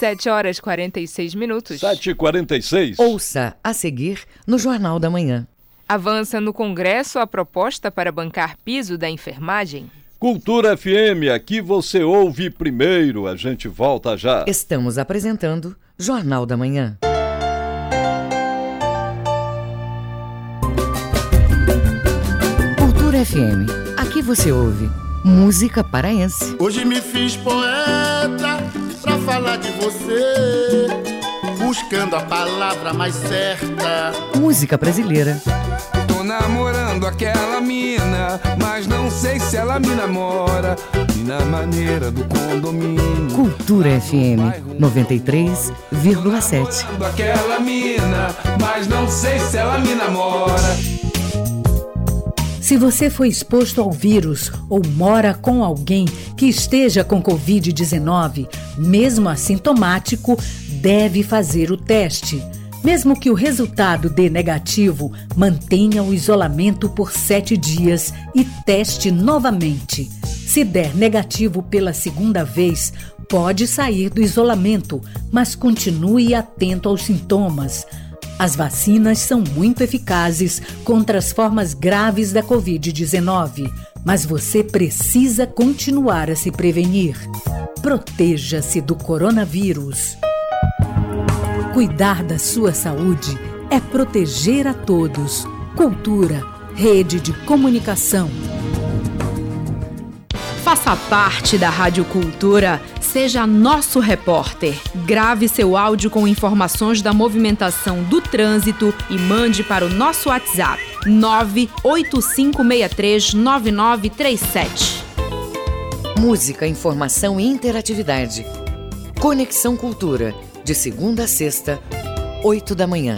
7h46. 7h46. Ouça a seguir no Jornal da Manhã. Avança no Congresso a proposta para bancar piso da enfermagem. Cultura FM, aqui você ouve primeiro. A gente volta já. Estamos apresentando Jornal da Manhã. Cultura FM, aqui você ouve música paraense. Hoje me fiz poeta pra falar de você, buscando a palavra mais certa. Música brasileira. Tô namorando aquela mina, mas não sei se ela me namora. E na maneira do condomínio. Cultura FM 93,7. Tô namorando aquela mina, mas não sei se ela me namora. Se você foi exposto ao vírus ou mora com alguém que esteja com Covid-19, mesmo assintomático, deve fazer o teste. Mesmo que o resultado dê negativo, mantenha o isolamento por 7 dias e teste novamente. Se der negativo pela segunda vez, pode sair do isolamento, mas continue atento aos sintomas. As vacinas são muito eficazes contra as formas graves da Covid-19, mas você precisa continuar a se prevenir. Proteja-se do coronavírus. Cuidar da sua saúde é proteger a todos. Cultura, rede de comunicação. Faça parte da Rádio Cultura, seja nosso repórter. Grave seu áudio com informações da movimentação do trânsito e mande para o nosso WhatsApp 985639937. Música, informação e interatividade. Conexão Cultura, de segunda a sexta, 8h.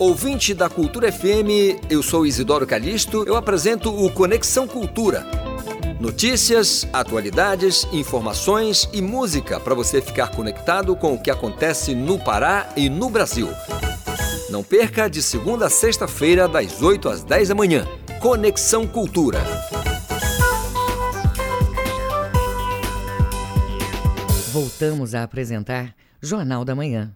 Ouvinte da Cultura FM, eu sou Isidoro Calixto, eu apresento o Conexão Cultura. Notícias, atualidades, informações e música para você ficar conectado com o que acontece no Pará e no Brasil. Não perca de segunda a sexta-feira, das 8 às 10h. Conexão Cultura. Voltamos a apresentar Jornal da Manhã.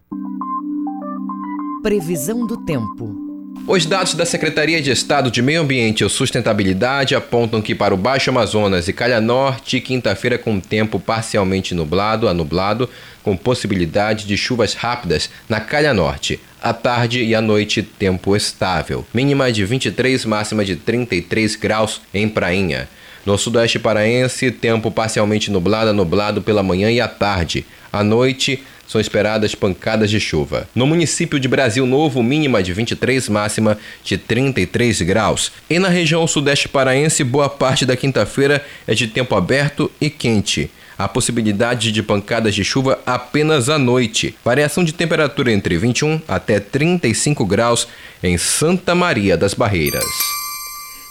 Previsão do tempo. Os dados da Secretaria de Estado de Meio Ambiente e Sustentabilidade apontam que para o Baixo Amazonas e Calha Norte, quinta-feira com tempo parcialmente nublado a nublado, com possibilidade de chuvas rápidas na Calha Norte. À tarde e à noite, tempo estável. Mínima de 23, máxima de 33 graus em Prainha. No sudoeste paraense, tempo parcialmente nublado a nublado pela manhã e à tarde. À noite, são esperadas pancadas de chuva. No município de Brasil Novo, mínima de 23, máxima de 33 graus. E na região sudeste paraense, boa parte da quinta-feira é de tempo aberto e quente. A possibilidade de pancadas de chuva apenas à noite. Variação de temperatura entre 21 até 35 graus em Santa Maria das Barreiras.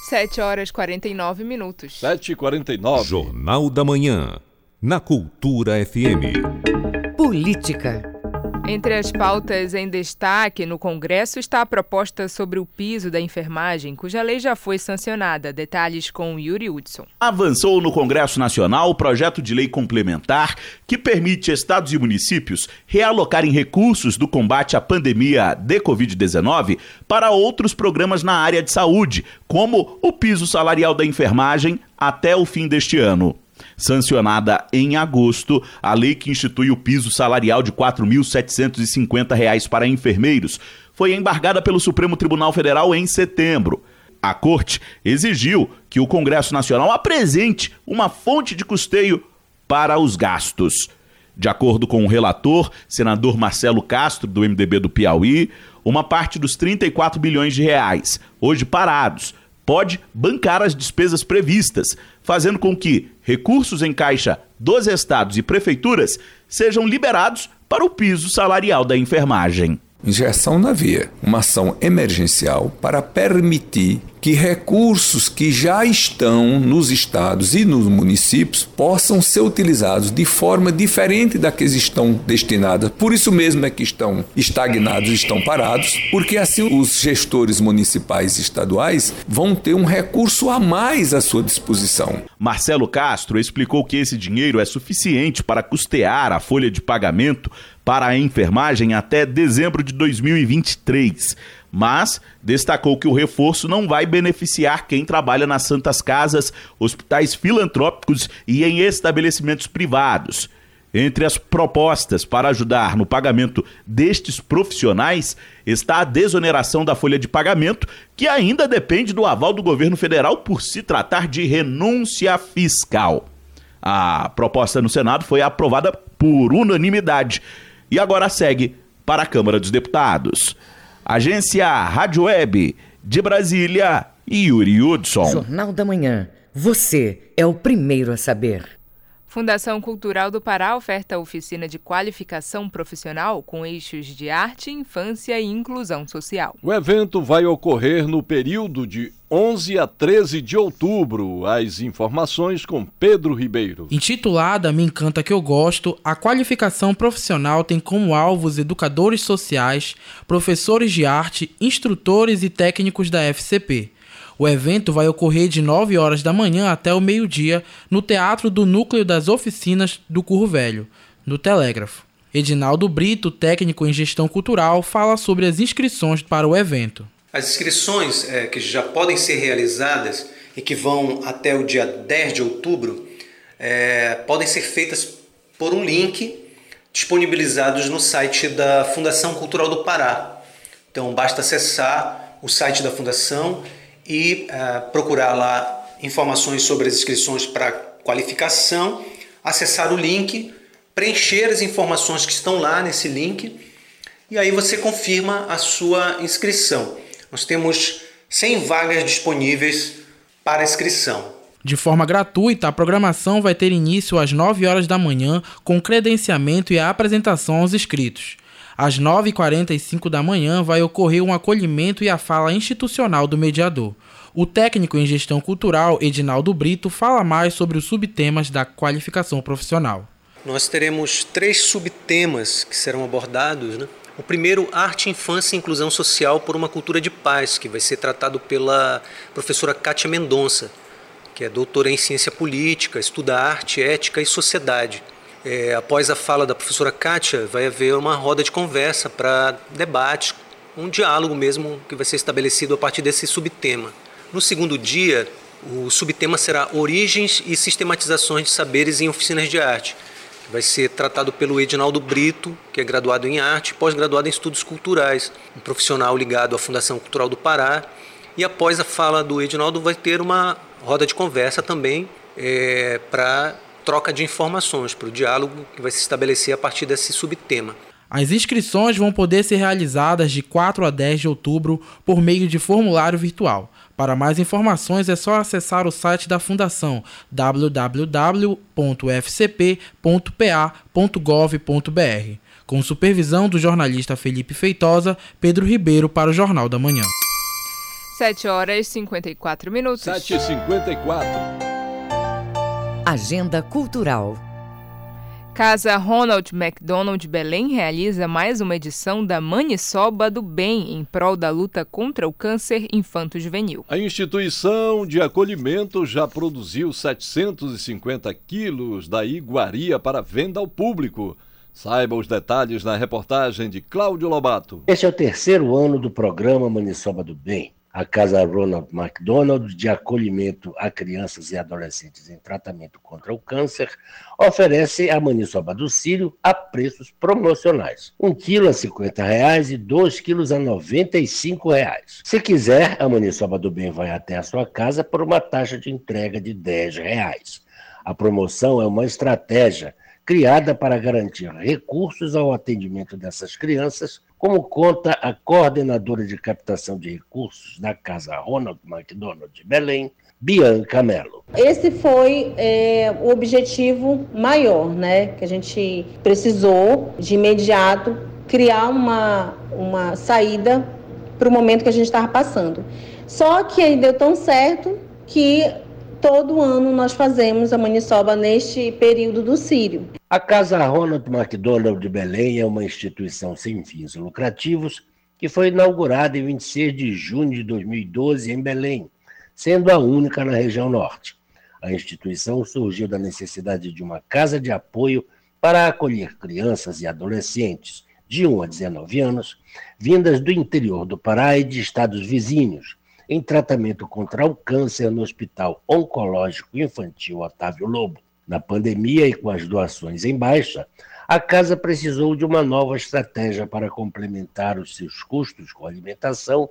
7h49. 7h49. Jornal da Manhã, na Cultura FM. Política. Entre as pautas em destaque no Congresso está a proposta sobre o piso da enfermagem, cuja lei já foi sancionada. Detalhes com Yuri Hudson. Avançou no Congresso Nacional o projeto de lei complementar que permite estados e municípios realocarem recursos do combate à pandemia de COVID-19 para outros programas na área de saúde, como o piso salarial da enfermagem até o fim deste ano. Sancionada em agosto, a lei que institui o piso salarial de R$ 4.750 para enfermeiros foi embargada pelo Supremo Tribunal Federal em setembro. A Corte exigiu que o Congresso Nacional apresente uma fonte de custeio para os gastos. De acordo com o relator, senador Marcelo Castro, do MDB do Piauí, uma parte dos R$ 34 bilhões, hoje parados, pode bancar as despesas previstas, fazendo com que recursos em caixa dos estados e prefeituras sejam liberados para o piso salarial da enfermagem. Injeção na via, uma ação emergencial para permitir que recursos que já estão nos estados e nos municípios possam ser utilizados de forma diferente da que estão destinadas. Por isso mesmo é que estão estagnados, estão parados, porque assim os gestores municipais e estaduais vão ter um recurso a mais à sua disposição. Marcelo Castro explicou que esse dinheiro é suficiente para custear a folha de pagamento para a enfermagem até dezembro de 2023. Mas destacou que o reforço não vai beneficiar quem trabalha nas santas casas, hospitais filantrópicos e em estabelecimentos privados. Entre as propostas para ajudar no pagamento destes profissionais está a desoneração da folha de pagamento, que ainda depende do aval do governo federal por se tratar de renúncia fiscal. A proposta no Senado foi aprovada por unanimidade e agora segue para a Câmara dos Deputados. Agência Rádio Web de Brasília, Yuri Hudson. Jornal da Manhã. Você é o primeiro a saber. Fundação Cultural do Pará oferta oficina de qualificação profissional com eixos de arte, infância e inclusão social. O evento vai ocorrer no período de 11 a 13 de outubro. As informações com Pedro Ribeiro. Intitulada Me Encanta Que Eu Gosto, a qualificação profissional tem como alvos educadores sociais, professores de arte, instrutores e técnicos da FCP. O evento vai ocorrer de 9 horas da manhã até o meio-dia no Teatro do Núcleo das Oficinas do CU Velho, no Telégrafo. Edinaldo Brito, técnico em gestão cultural, fala sobre as inscrições para o evento. As inscrições que já podem ser realizadas e que vão até o dia 10 de outubro podem ser feitas por um link disponibilizados no site da Fundação Cultural do Pará. Então basta acessar o site da Fundação e procurar lá informações sobre as inscrições para qualificação, acessar o link, preencher as informações que estão lá nesse link e aí você confirma a sua inscrição. Nós temos 100 vagas disponíveis para inscrição. De forma gratuita, a programação vai ter início às 9 horas da manhã com credenciamento e a apresentação aos inscritos. Às 9h45 da manhã vai ocorrer um acolhimento e a fala institucional do mediador. O técnico em gestão cultural, Edinaldo Brito, fala mais sobre os subtemas da qualificação profissional. Nós teremos 3 subtemas que serão abordados, né? O primeiro, Arte, Infância e Inclusão Social por uma Cultura de Paz, que vai ser tratado pela professora Kátia Mendonça, que é doutora em Ciência Política, estuda Arte, Ética e Sociedade. Após a fala da professora Kátia, vai haver uma roda de conversa para debate, um diálogo mesmo que vai ser estabelecido a partir desse subtema. No segundo dia, o subtema será Origens e Sistematizações de Saberes em Oficinas de Arte. Vai ser tratado pelo Edinaldo Brito, que é graduado em Arte e pós-graduado em Estudos Culturais, um profissional ligado à Fundação Cultural do Pará. E após a fala do Edinaldo vai ter uma roda de conversa também para troca de informações, para o diálogo que vai se estabelecer a partir desse subtema. As inscrições vão poder ser realizadas de 4 a 10 de outubro por meio de formulário virtual. Para mais informações é só acessar o site da Fundação www.fcp.pa.gov.br. Com supervisão do jornalista Felipe Feitosa, Pedro Ribeiro para o Jornal da Manhã. 7h54. 7h54. Agenda Cultural. Casa Ronald McDonald Belém realiza mais uma edição da Maniçoba do Bem em prol da luta contra o câncer infanto-juvenil. A instituição de acolhimento já produziu 750 quilos da iguaria para venda ao público. Saiba os detalhes na reportagem de Cláudio Lobato. Este é o terceiro ano do programa Maniçoba do Bem. A Casa Ronald McDonald, de acolhimento a crianças e adolescentes em tratamento contra o câncer, oferece a maniçoba do Círio a preços promocionais. 1 quilo a R$ 50,00 e 2 quilos a R$ 95,00. Se quiser, a maniçoba do bem vai até a sua casa por uma taxa de entrega de R$ 10,00. A promoção é uma estratégia criada para garantir recursos ao atendimento dessas crianças, como conta a coordenadora de captação de recursos da Casa Ronald McDonald de Belém, Bianca Mello. Esse foi o objetivo maior, né? Que a gente precisou, de imediato, criar uma saída para o momento que a gente estava passando. Só que aí deu tão certo que todo ano nós fazemos a maniçoba neste período do Círio. A Casa Ronald McDonald de Belém é uma instituição sem fins lucrativos que foi inaugurada em 26 de junho de 2012 em Belém, sendo a única na região norte. A instituição surgiu da necessidade de uma casa de apoio para acolher crianças e adolescentes de 1 a 19 anos, vindas do interior do Pará e de estados vizinhos, em tratamento contra o câncer no Hospital Oncológico Infantil Otávio Lobo. Na pandemia e com as doações em baixa, a casa precisou de uma nova estratégia para complementar os seus custos com alimentação,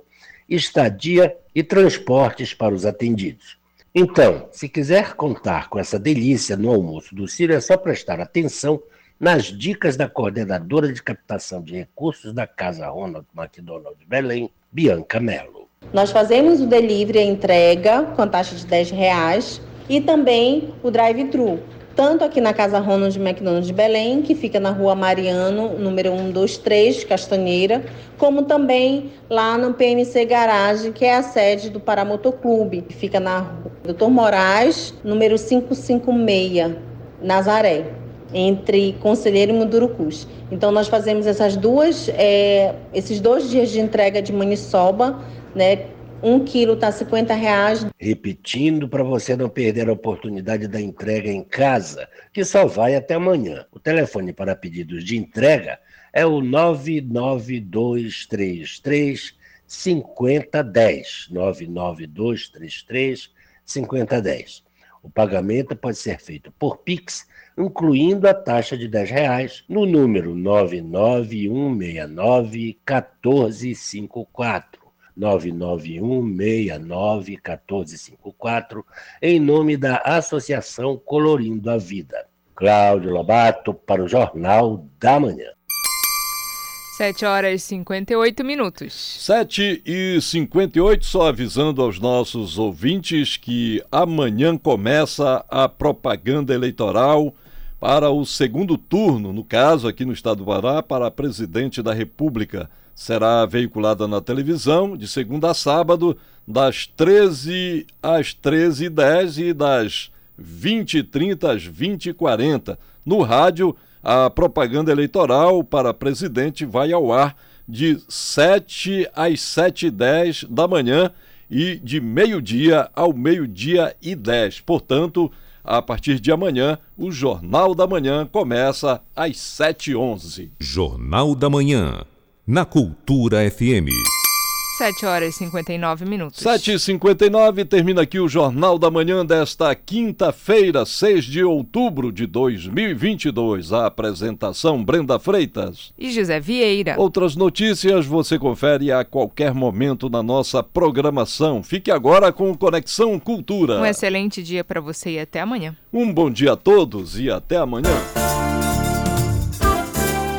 estadia e transportes para os atendidos. Então, se quiser contar com essa delícia no almoço do Círio, é só prestar atenção nas dicas da coordenadora de captação de recursos da Casa Ronald McDonald de Belém, Bianca Mello. Nós fazemos o delivery, a entrega, com a taxa de R$ 10,00 e também o drive-thru, tanto aqui na Casa Ronald McDonald de Belém, que fica na Rua Mariano, número 123, Castanheira, como também lá no PMC Garage, que é a sede do Pará Motoclube, que fica na Rua Doutor Moraes, número 556, Nazaré, entre Conselheiro e Mundurucus. Então nós fazemos esses 2 dias de entrega de maniçoba, né? 1 quilo está R$ 50,00. Repetindo, para você não perder a oportunidade da entrega em casa, que só vai até amanhã. O telefone para pedidos de entrega é o 99233 5010. 99233 5010. O pagamento pode ser feito por Pix, incluindo a taxa de R$ 10,00, no número 99169 1454. 991691454, em nome da Associação Colorindo a Vida. Cláudio Lobato para o Jornal da Manhã. 7h58. 7h58, só avisando aos nossos ouvintes que amanhã começa a propaganda eleitoral para o segundo turno, no caso aqui no estado do Pará, para presidente da República. Será veiculada na televisão de segunda a sábado, das 13h às 13h10 e das 20h30 às 20h40. No rádio, a propaganda eleitoral para presidente vai ao ar de 7 às 7h10 da manhã e de meio-dia ao meio-dia e 10. Portanto, a partir de amanhã, o Jornal da Manhã começa às 7h11. Jornal da Manhã, na Cultura FM. 7h59. 7h59, termina aqui o Jornal da Manhã desta quinta-feira, 6 de outubro de 2022. A apresentação, Brenda Freitas e José Vieira. Outras notícias você confere a qualquer momento na nossa programação. Fique agora com o Conexão Cultura. Um excelente dia para você e até amanhã. Um bom dia a todos e até amanhã.